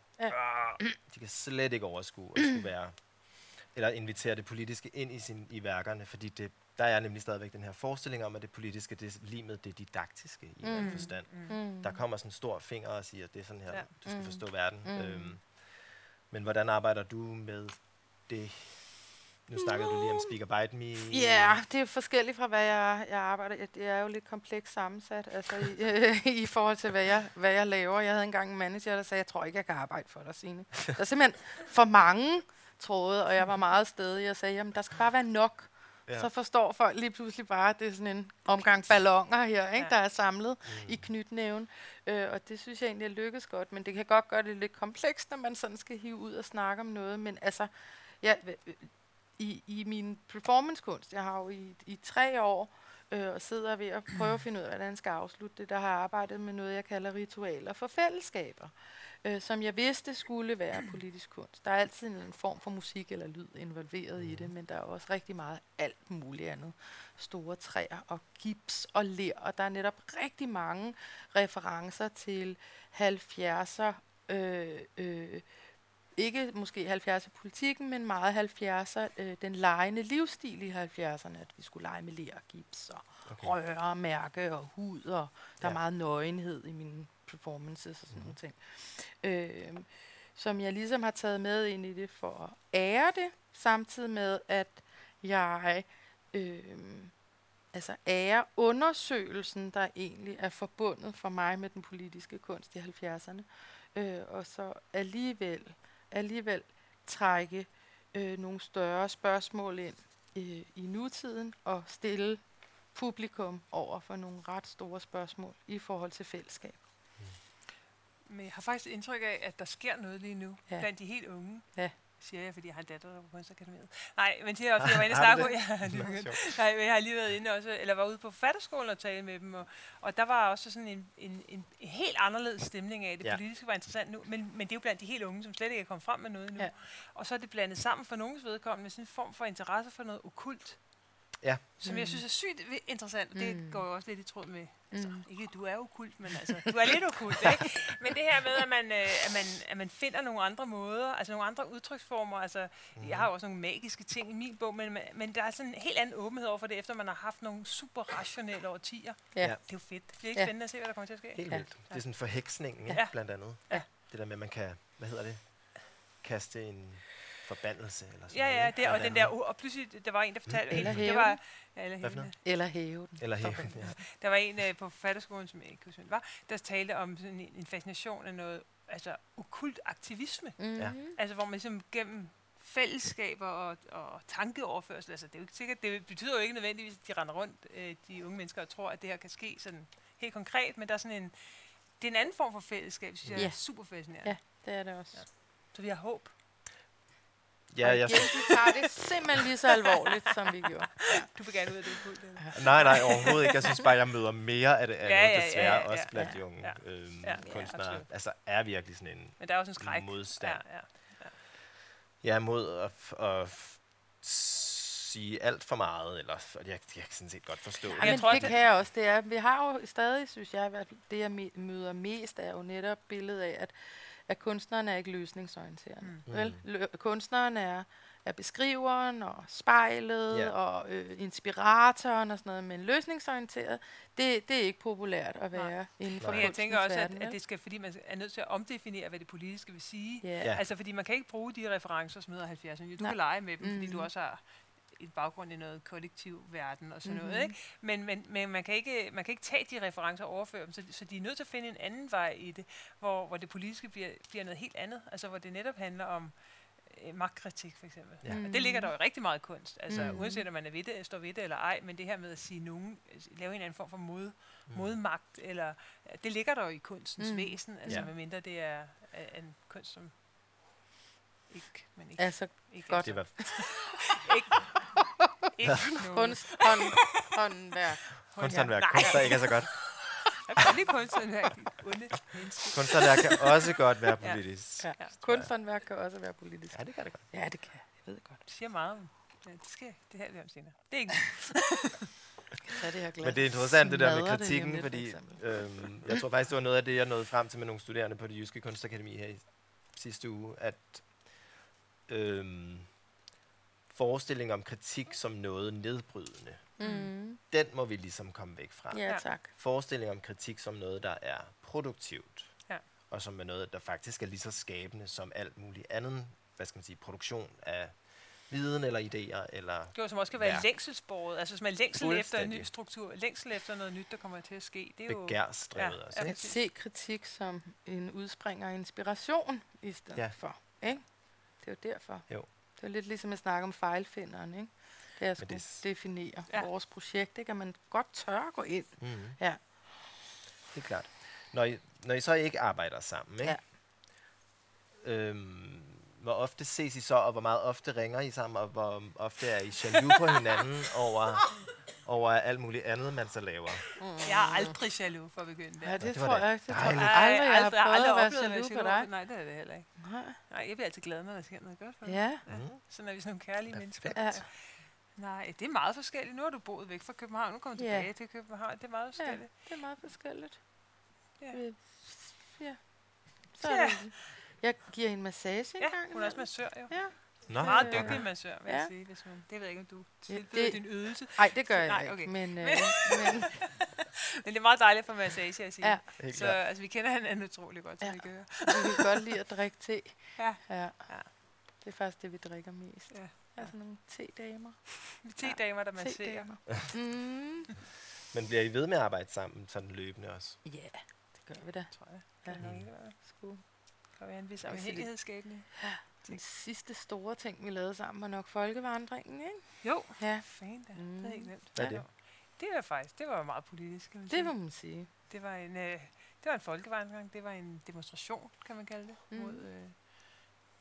De kan slet ikke overskue at skulle være, eller invitere det politiske ind i værkerne, fordi der er nemlig stadigvæk den her forestilling om, at det politiske, det limet det didaktiske i en forstand. Der kommer sådan en stor finger og siger, at det er sådan her, du skal forstå verden. Men hvordan arbejder du med det? Nu snakkede du lige om Speaker Bite Me. Ja, det er forskelligt fra, hvad jeg arbejder. Det er jo lidt komplekst sammensat, altså i forhold til, hvad jeg laver. Jeg havde engang en manager, der sagde, jeg tror ikke, jeg kan arbejde for dig, Signe. Der er simpelthen for mange tråde, og jeg var meget stedig og sagde, jamen der skal bare være nok. Ja. Så forstår folk lige pludselig bare, at det er sådan en omgang ballonger her, ikke, der er samlet i knytnæven. Og det synes jeg egentlig er lykkes godt, men det kan godt gøre det lidt komplekst, når man sådan skal hive ud og snakke om noget. Men altså, I min performancekunst, jeg har jo i 3 år og sidder ved at prøve at finde ud af, hvordan jeg skal afslutte det, der har arbejdet med noget, jeg kalder ritualer for fællesskaber, som jeg vidste skulle være politisk kunst. Der er altid en form for musik eller lyd involveret i det, men der er også rigtig meget alt muligt andet. Store træer og gips og ler, og der er netop rigtig mange referencer til 70'er, ikke måske 70'er politikken, men meget 70'er, den legende livsstil i 70'erne, at vi skulle lege med ler og gips og røre og mærke og hud, og der er meget nøgenhed i mine performances og sådan nogle ting. Som jeg ligesom har taget med ind i det for at ære det, samtidig med at jeg ære undersøgelsen, der egentlig er forbundet for mig med den politiske kunst i 70'erne, og så alligevel trække nogle større spørgsmål ind i nutiden og stille publikum over for nogle ret store spørgsmål i forhold til fællesskab. Men jeg har faktisk indtryk af, at der sker noget lige nu blandt de helt unge. siger jeg, fordi jeg har en datter, der var på Pundsakademiet. Nej, men det er også, jeg var inde og snakke på. Jeg har lige været inde også, eller var ude på fatterskolen og tale med dem, og der var også sådan en helt anderledes stemning af, det politiske var interessant nu, men det er jo blandt de helt unge, som slet ikke er kommet frem med noget nu. Ja. Og så er det blandet sammen for nogens vedkommende, sådan en form for interesse for noget okkult. Ja. Som jeg synes er sygt interessant, og det går jo også lidt i tråd med, altså, ikke du er okkult, men altså, du er lidt okkult, ikke? Men det her med, at man finder nogle andre måder, altså nogle andre udtryksformer, altså, jeg har jo også nogle magiske ting i min bog, men der er sådan en helt anden åbenhed over for det, efter man har haft nogle super rationelle årtier. Ja. Det er jo fedt. Det er ikke spændende at se, hvad der kommer til at ske. Helt vildt. Det er sådan forheksningen, ikke? Blandt andet. Ja. Det der med, at man kan, hvad hedder det, kaste en... forbandelse eller sådan noget. Ja, det, og den der og pludselig der var en der fortalte eller hæve den. Ja. Der var en på fatterskolen, som jeg ikke kunne synes var, der talte om sådan en fascination af noget, altså okkult aktivisme. Altså hvor man ligesom gennem fællesskaber og tankeoverførsel, altså det er jo ikke sikkert, det betyder jo ikke nødvendigvis at de render rundt de unge mennesker og tror at det her kan ske sådan helt konkret, men der er sådan en anden form for fællesskab, synes jeg er super fascinerende. Ja, det er det også. Ja. Så vi har håb. Ja, jeg tager det simpelthen lige så alvorligt, som vi gjorde. Ja. Du vil gerne ud af det kult, eller? Nej, overhovedet ikke. Jeg synes bare, jeg møder mere af det andet, desværre, også blandt de unge kunstnere. Ja, altså er virkelig sådan en, men der er også en skræk. Modstand. Ja, mod at sige alt for meget, eller jeg kan sådan set godt forstå det. Ja, men det kan jeg også. Det er, vi har jo stadig, synes jeg, det jeg møder mest, er jo netop billedet af, at kunstneren er ikke løsningsorienterende. Kunstneren er beskriveren og spejlet og inspiratoren og sådan noget, men løsningsorienteret, det er ikke populært at være inden for kunstens verden. Jeg tænker også, at det skal, fordi man er nødt til at omdefinere, hvad det politiske vil sige. Altså, fordi man kan ikke bruge de referencer, som hedder 70'erne. Du kan lege med dem, fordi du også har et baggrund i noget kollektiv verden og sådan noget, ikke? Men man kan ikke tage de referencer og overføre dem, så de er nødt til at finde en anden vej i det, hvor det politiske bliver noget helt andet, altså hvor det netop handler om magtkritik for eksempel. Ja. Og det ligger der jo rigtig meget kunst, altså uanset om man er ved det, står ved det eller ej, men det her med at sige nogen, lave en anden form for modmagt, eller det ligger der jo i kunstens væsen, altså medmindre det er en kunst, som ikke altså, ikke godt. Det var ikke kunsthåndværk ikke er så godt. Jeg kan lide kunsthåndværk. Kunsthåndværk kan også godt være politisk. Ja. Kunsthåndværk kan også være politisk. Ja, det kan det godt. Ja, det kan. Jeg ved det godt. Det siger meget om. Ja, det skal det her vi om senere. Det er ikke. Men det er interessant det der med kritikken, det fordi jeg tror faktisk det var noget af det jeg nåede frem til med nogle studerende på det Jyske Kunstakademi her i sidste uge, at forestilling om kritik som noget nedbrydende. Den må vi ligesom komme væk fra. Ja, tak. Forestilling om kritik som noget, der er produktivt, og som er noget, der faktisk er lige så skabende som alt muligt andet, hvad skal man sige, produktion af viden eller idéer eller det som også kan være længselsbåret, altså hvis man længsel efter en ny struktur, længsel efter noget nyt, der kommer til at ske, det er jo begærsdrevet også. At se kritik som en udspringer af inspiration i stedet for, ikke? Det er jo derfor. Jo. Det er lidt ligesom at snakke om fejlfinderen, ikke? Det er at skulle definere vores projekt, ikke? At man godt tør gå ind. Ja. Det er klart. Når I så ikke arbejder sammen, ikke? Ja. Hvor ofte ses I så, og hvor meget ofte ringer I sammen, og hvor ofte er I jaloux på hinanden over alt muligt andet, man så laver? Jeg er aldrig jaloux for at begynde det. Ja, det tror jeg ikke. Jeg har aldrig oplevet noget jaloux. Nej, det er det heller ikke. Nej, jeg bliver altid glad, når der sker noget godt for mig. Så når vi er sådan nogle kærlige mennesker. Ja. Nej, det er meget forskelligt. Nu har du boet væk fra København, nu kommer du tilbage til København. Det er meget forskelligt. Ja, det er meget forskelligt. Ja. Så er det. Jeg giver en massage engang. Hun er også massør, jo. Ja. Meget dygtig massør, vil jeg sige. Hvis man, det ved jeg ikke, om du tilbyder din ydelse. Nej, det gør jeg ikke. Men det er meget dejligt for massage, jeg siger. Ja. Så altså, vi kender hinanden utrolig godt, som vi gør. Vi kan godt lide at drikke te. Ja. Det er faktisk det, vi drikker mest. Ja. Altså nogle te-damer. Te-damer, der masserer. Men bliver I ved med at arbejde sammen, sådan løbende også? Ja, det gør vi da. Tror jeg. Der var en vis afhængighedsskabende. Den sidste store ting, vi lavede sammen, var nok folkevandringen, ikke? Jo, fanden da. Det er ikke nemt. Hvad er det? Det var meget politisk, kan man sige. Det må man sige. Det var en folkevandring, det var en demonstration, kan man kalde det. Mod,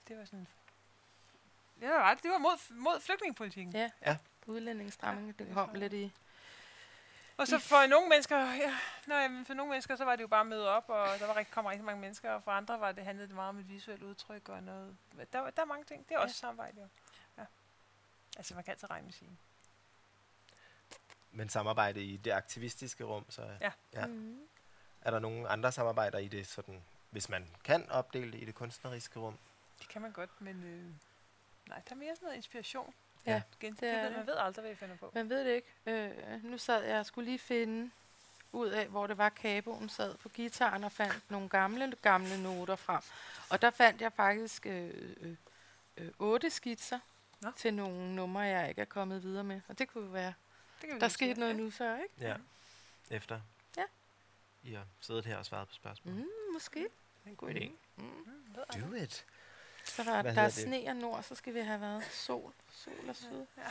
det var sådan Det var ret. Det var mod flygtningepolitikken. Ja, ja. Udlændingsstramning, det kom lidt i... Og så for nogle mennesker, så var det jo bare at møde op, og der kom rigtig mange mennesker, og for andre handlede det meget om et visuelt udtryk og noget. Der er mange ting. Det er også samarbejde, jo. Ja. Altså, man kan altid regne med sine. Men samarbejde i det aktivistiske rum, så... Ja. Ja. Mm-hmm. Er der nogen andre samarbejder i det, sådan, hvis man kan opdele det i det kunstneriske rum? Det kan man godt, men... nej, der er mere sådan noget inspiration. Ja, man ved aldrig, hvad I finder på. Man ved det ikke. Nu sad jeg og skulle lige finde ud af, hvor det var, Kaboen sad på gitaren og fandt nogle gamle noter frem. Og der fandt jeg faktisk 8 skitser til nogle numre, jeg ikke er kommet videre med. Og det kunne være, der skete noget nu så, ikke? Ja, efter I har siddet her og svaret på spørgsmål. Måske. Det er en god idé. Do it. Så der er sne og nord, så skal vi have været sol og syd. Ja.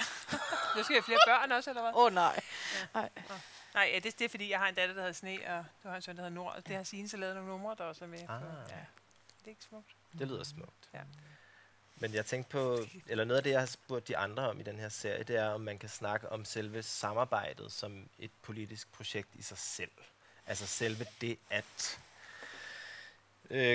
Nu skal vi have flere børn også, eller hvad? Åh, nej. Ja. Nej, ja, det er fordi, jeg har en datter, der hedder Sne, og du har en søn, der hedder Nord, og det har Signe så lavet nogle numre, der også er med. Ja. Det er ikke smukt. Det lyder smukt. Ja. Men jeg tænkte på, eller noget af det, jeg har spurgt de andre om i den her serie, det er, om man kan snakke om selve samarbejdet som et politisk projekt i sig selv. Altså selve det, at...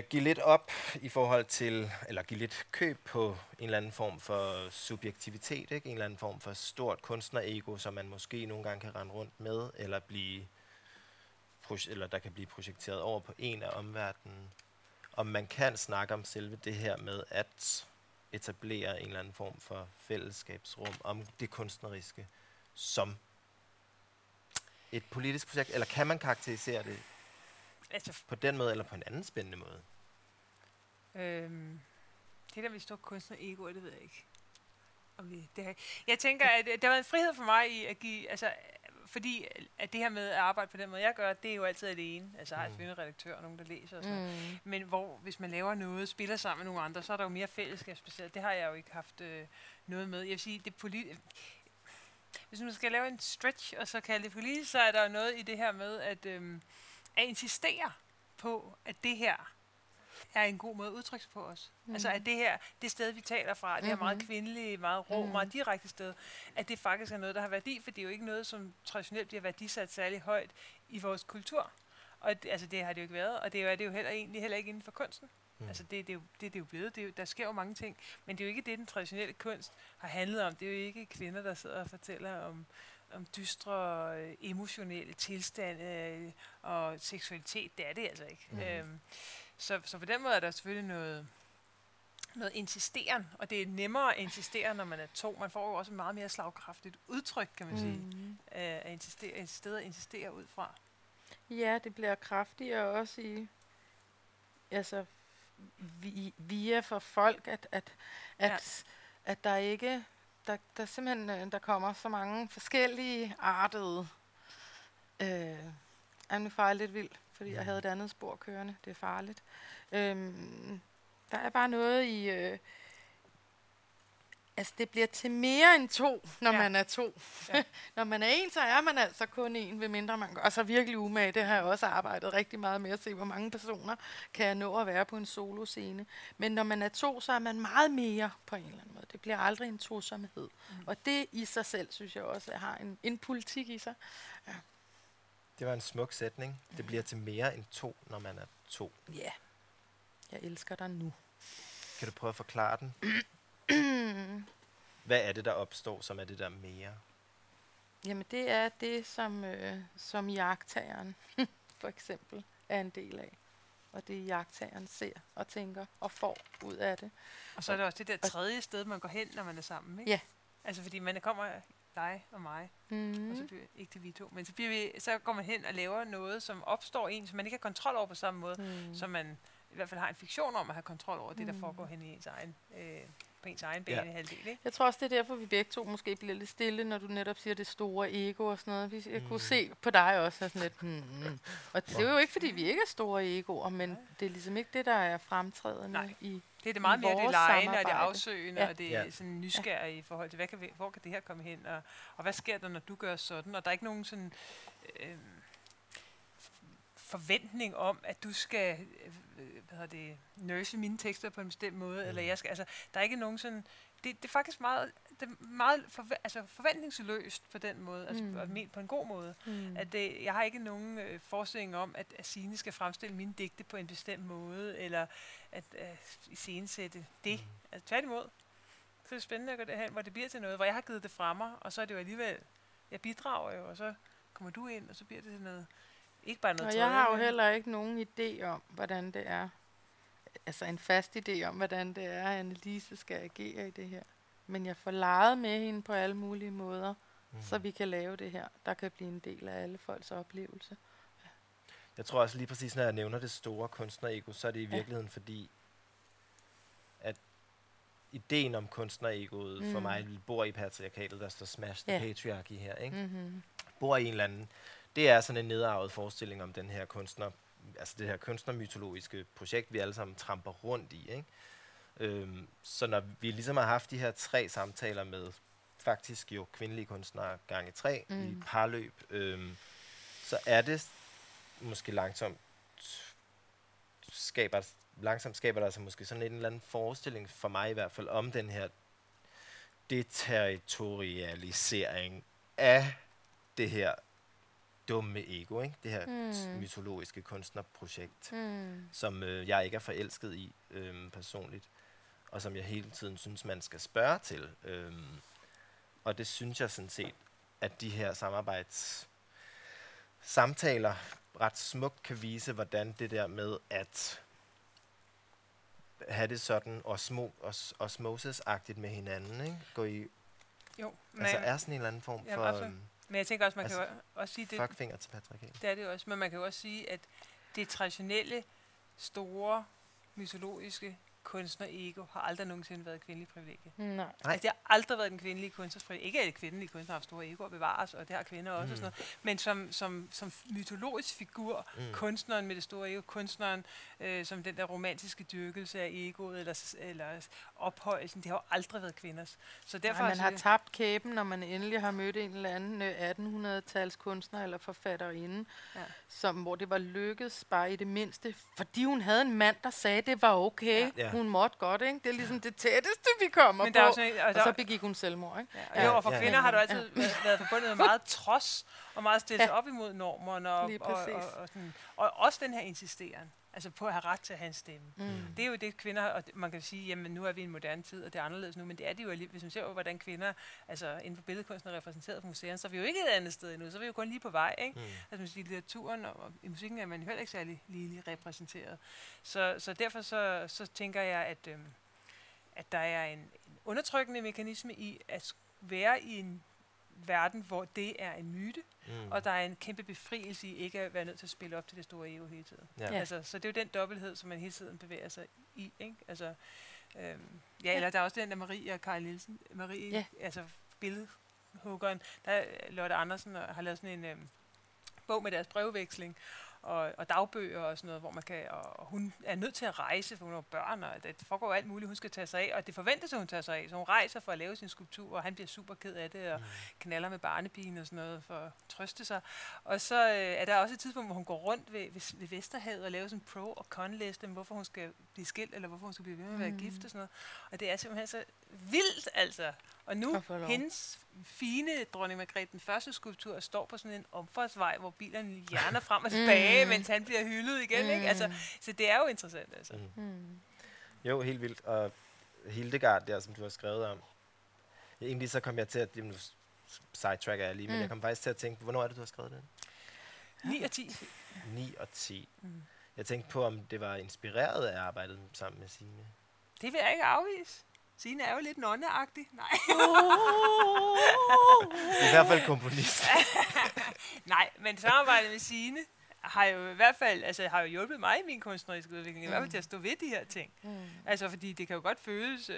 give lidt op i forhold til, eller give lidt køb på en eller anden form for subjektivitet, ikke? En eller anden form for stort kunstnerego, som man måske nogle gange kan rende rundt med, eller der kan blive projekteret over på en af omverdenen. Om man kan snakke om selve det her med at etablere en eller anden form for fællesskabsrum om det kunstneriske som et politisk projekt, eller kan man karakterisere det på den måde, eller på en anden spændende måde? Det der med stort kunstnerego, det ved jeg ikke. Jeg tænker, at der har været en frihed for mig i at give, altså, fordi at det her med at arbejde på den måde, jeg gør, det er jo altid alene. Altså, jeg har selvfølgelig en redaktør og nogen, der læser og sådan noget. Men hvis man laver noget, spiller sammen med nogle andre, så er der jo mere fællesskabsbaseret. Det har jeg jo ikke haft noget med. Jeg vil sige, det hvis man skal lave en stretch, og så kalde det politisk, så er der jo noget i det her med, at insistere på, at det her er en god måde at udtrykke på os. Altså at det her, det sted vi taler fra, det her meget kvindelige, meget rå, meget direkte sted, at det faktisk er noget, der har værdi, for det er jo ikke noget, som traditionelt bliver værdisat særlig højt i vores kultur. Og altså det har det jo ikke været, og det er det jo heller ikke inden for kunsten. Altså det er jo blevet, der sker jo mange ting, men det er jo ikke det, den traditionelle kunst har handlet om. Det er jo ikke kvinder, der sidder og fortæller om dystre, emotionelle tilstande og seksualitet, det er det altså ikke. Så på den måde er der selvfølgelig noget insisteren, og det er nemmere at insistere, når man er to. Man får jo også et meget mere slagkraftigt udtryk, kan man sige, at insistere ud fra. Ja, det bliver kraftigere også via for folk, at der ikke... Der simpelthen kommer så mange forskellige artede. Nu får jeg lidt vildt, fordi jeg havde et andet spor kørende. Det er farligt. Der er bare noget i... det bliver til mere end to, når man er to. Ja. Når man er en, så er man altså kun en, ved mindre man gør. Og så virkelig umage, det har jeg også arbejdet rigtig meget med at se, hvor mange personer kan jeg nå at være på en soloscene. Men når man er to, så er man meget mere på en eller anden måde. Det bliver aldrig en tosomhed. Og det i sig selv, synes jeg også, har en politik i sig. Ja. Det var en smuk sætning. Det bliver til mere end to, når man er to. Ja. Yeah. Jeg elsker dig nu. Kan du prøve at forklare den? Hvad er det, der opstår, som er det der mere? Jamen det er det, som iagttageren for eksempel er en del af. Og det iagttageren ser og tænker og får ud af det. Og så er det også det der tredje sted, man går hen, når man er sammen, ikke? Ja. Altså fordi man kommer dig og mig, og så bliver ikke det vi to, men så går man hen og laver noget, som opstår en, som man ikke har kontrol over på samme måde, som man i hvert fald har en fiktion om at have kontrol over det, der foregår hen i ens egen... på ens egen bane halvdel, ikke? Jeg tror også, det er derfor, vi begge to måske bliver lidt stille, når du netop siger det store ego og sådan noget. Jeg kunne se på dig også sådan lidt. Og det er jo ikke, fordi vi ikke er store egoer, men det er ligesom ikke det, der er fremtrædende. Nej. I det er det meget mere det lejende og det afsøgende, og det er sådan nysgerrige i forhold til, hvor kan det her komme hen, og hvad sker der, når du gør sådan? Og der er ikke nogen sådan... forventning om, at du skal nurse mine tekster på en bestemt måde, eller jeg skal, altså, der er ikke nogen sådan, det er faktisk meget, det er meget forventningsløst på den måde, altså på en god måde, at det, jeg har ikke nogen forestilling om, at Signe skal fremstille mine digte på en bestemt måde, eller at iscenesætte det, altså tværtimod. Så er det spændende at gå derhen, hvor det bliver til noget, hvor jeg har givet det fra mig, og så er det jo alligevel, jeg bidrager jo, og så kommer du ind, og så bliver det til noget, ikke bare noget og tøjende. Jeg har jo heller ikke nogen idé om, hvordan det er, altså en fast idé om, hvordan det er, at Anne Lise skal agere i det her. Men jeg får leget med hende på alle mulige måder, så vi kan lave det her, der kan blive en del af alle folks oplevelse. Ja. Jeg tror også lige præcis, når jeg nævner det store kunstnerego, så er det i virkeligheden fordi, at ideen om kunstneregoet for mig bor i patriarkatet, der står smash the patriarchy her, ikke? Bor i en eller anden. Det er sådan en nedarvet forestilling om den her kunstner, altså det her kunstnermytologiske projekt, vi alle sammen tramper rundt i, ikke? Så når vi ligesom har haft de her 3 samtaler med faktisk jo kvindelige kunstnere gange 3 i parløb, så er det måske langsomt skaber der sig måske sådan en eller anden forestilling, for mig i hvert fald, om den her deterritorialisering af det her dumme ego, ikke? Det her mytologiske kunstnerprojekt, som jeg ikke er forelsket i personligt, og som jeg hele tiden synes, man skal spørge til. Og det synes jeg sådan set, at de her samtaler ret smukt kan vise, hvordan det der med at have det sådan osmosis-agtigt med hinanden, ikke? Gå i... Jo. Altså er sådan en eller anden form for... Absolut. Men jeg tænker også, man kan jo også sige det... Fuckfinger til patriarkatet. Det er det også, men man kan jo også sige, at det traditionelle, store, mytologiske kunstner-ego har aldrig nogensinde været et kvindeligt privilegie. Nej. Altså, det har aldrig været den kvindelige kunstners privilegie. Ikke at kvindelige kunstnere har store egoer bevares, og det har kvinder også og sådan noget. Men som mytologisk figur, kunstneren med det store ego, kunstneren som den der romantiske dyrkelse af egoet, eller ophøjelsen, det har jo aldrig været kvinders. Så derfor man har tabt kæben, når man endelig har mødt en eller anden 1800-tals kunstner eller forfatterinde, hvor det var lykkedes bare i det mindste, fordi hun havde en mand, der sagde, det var okay. Ja. Ja. Hun måtte godt, ikke? Det er ligesom det tætteste, vi kommer på. Og så begik hun selvmord, ikke? Ja, og for kvinder har du altid været forbundet med meget trods, og meget stillet op imod normerne, og også den her insisteren, altså på at have ret til at have en stemme. Det er jo det, kvinder, og man kan sige, jamen nu er vi i en moderne tid, og det er anderledes nu, men det er det jo alligevel. Hvis man ser jo, hvordan kvinder, altså inden for billedkunsten er repræsenteret på museerne, så er vi jo ikke et andet sted endnu, så er vi jo kun lige på vej, ikke? Altså man siger, i litteraturen og i musikken er man heller ikke særlig lige repræsenteret. Så derfor så tænker jeg, at der er en undertrykkende mekanisme i at være i en verden, hvor det er en myte, og der er en kæmpe befrielse i ikke at være nødt til at spille op til det store ego hele tiden. Ja. Altså, så det er jo den dobbelthed, som man hele tiden bevæger sig i, ikke? Altså, eller der er også den der Marie og Carl Hilsen. Marie, altså billedhuggeren, der Lotte Andersen har lavet sådan en bog med deres brevveksling, og dagbøger og sådan noget, hvor man kan, og hun er nødt til at rejse, for hun har børn, og det foregår alt muligt, hun skal tage sig af, og det forventes, at hun tager sig af, så hun rejser for at lave sin skulptur, og han bliver super ked af det, og knaller med barnepigen og sådan noget, for at trøste sig. Og så er der også et tidspunkt, hvor hun går rundt ved Vesterhavet og laver sådan en pro- og con-liste, hvorfor hun skal blive skilt, eller hvorfor hun skal blive ved med at være gift og sådan noget. Og det er simpelthen så vildt, altså. Og nu, hendes fine dronning Margrethe, den første skulptur, står på sådan en omfartsvej, hvor bilerne hjerner frem og tilbage, mens han bliver hyldet igen, ikke? Altså, så det er jo interessant, altså. Jo, helt vildt. Og Hildegard der, som du har skrevet om, egentlig så kom jeg til at, nu sidetracker jeg lige, men jeg kom faktisk til at tænke, hvornår er det, du har skrevet den? 9 og 10. 9 og 10. Jeg tænkte på, om det var inspireret af arbejdet sammen med Signe. Det vil jeg ikke afvise. Signe er jo lidt nonneagtig. Nej. I hvert fald komponist. Nej, men samarbejdet med Signe har jo i hvert fald, altså har jo hjulpet mig i min kunstneriske udvikling, i hvert fald til at stå ved de her ting. Altså fordi det kan jo godt føles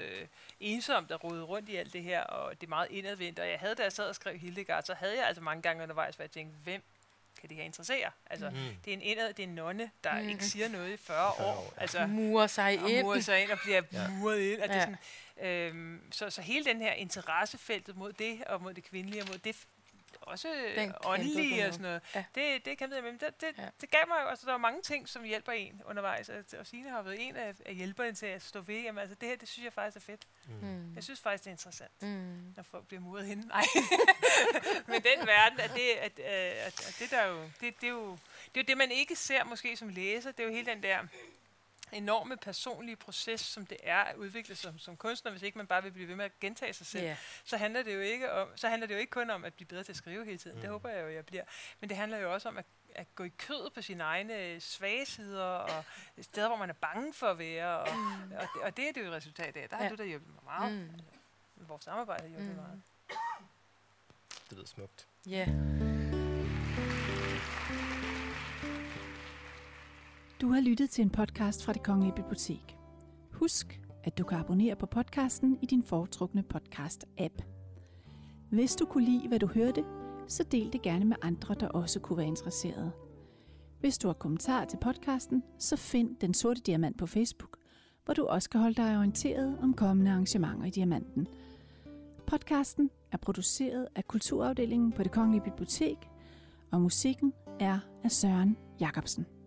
ensomt at rode rundt i alt det her, og det er meget indadvendt. Og jeg havde, da jeg sad og skrev Hildegard, så havde jeg altså mange gange undervejs, hvor jeg tænkte, hvem kan det her interessere? Altså, det er en indad, det er en nonne, der ikke siger noget i 40 år. Altså, murer sig ind og bliver muret ind. Og det er sådan, så hele den her interessefeltet mod det, og mod det kvindelige, og mod det også åndelige og sådan noget. Ja. Det kæmpede jeg med. Det gav mig jo, altså der var mange ting, som hjælper en undervejs, og Signe har været en af hjælperne til at stå ved, jamen altså det her, det synes jeg faktisk er fedt. Mm. Jeg synes faktisk, det er interessant, når folk bliver muret henne. Nej, men den verden, det er jo det, man ikke ser måske som læser, det er jo hele den der enorme personlige proces, som det er at udvikle sig som kunstner, hvis ikke man bare vil blive ved med at gentage sig selv, så handler det jo ikke kun om at blive bedre til at skrive hele tiden, det håber jeg jo, jeg bliver, men det handler jo også om at gå i kødet på sine egne svagheder, og steder, hvor man er bange for at være, og det er det jo et resultat af. Der har du da hjulpet mig meget. Vores samarbejde har hjulpet meget. Det lyder smukt. Ja. Du har lyttet til en podcast fra Det Kongelige Bibliotek. Husk, at du kan abonnere på podcasten i din foretrukne podcast-app. Hvis du kunne lide, hvad du hørte, så del det gerne med andre, der også kunne være interesserede. Hvis du har kommentarer til podcasten, så find Den Sorte Diamant på Facebook, hvor du også kan holde dig orienteret om kommende arrangementer i Diamanten. Podcasten er produceret af Kulturafdelingen på Det Kongelige Bibliotek, og musikken er af Søren Jakobsen.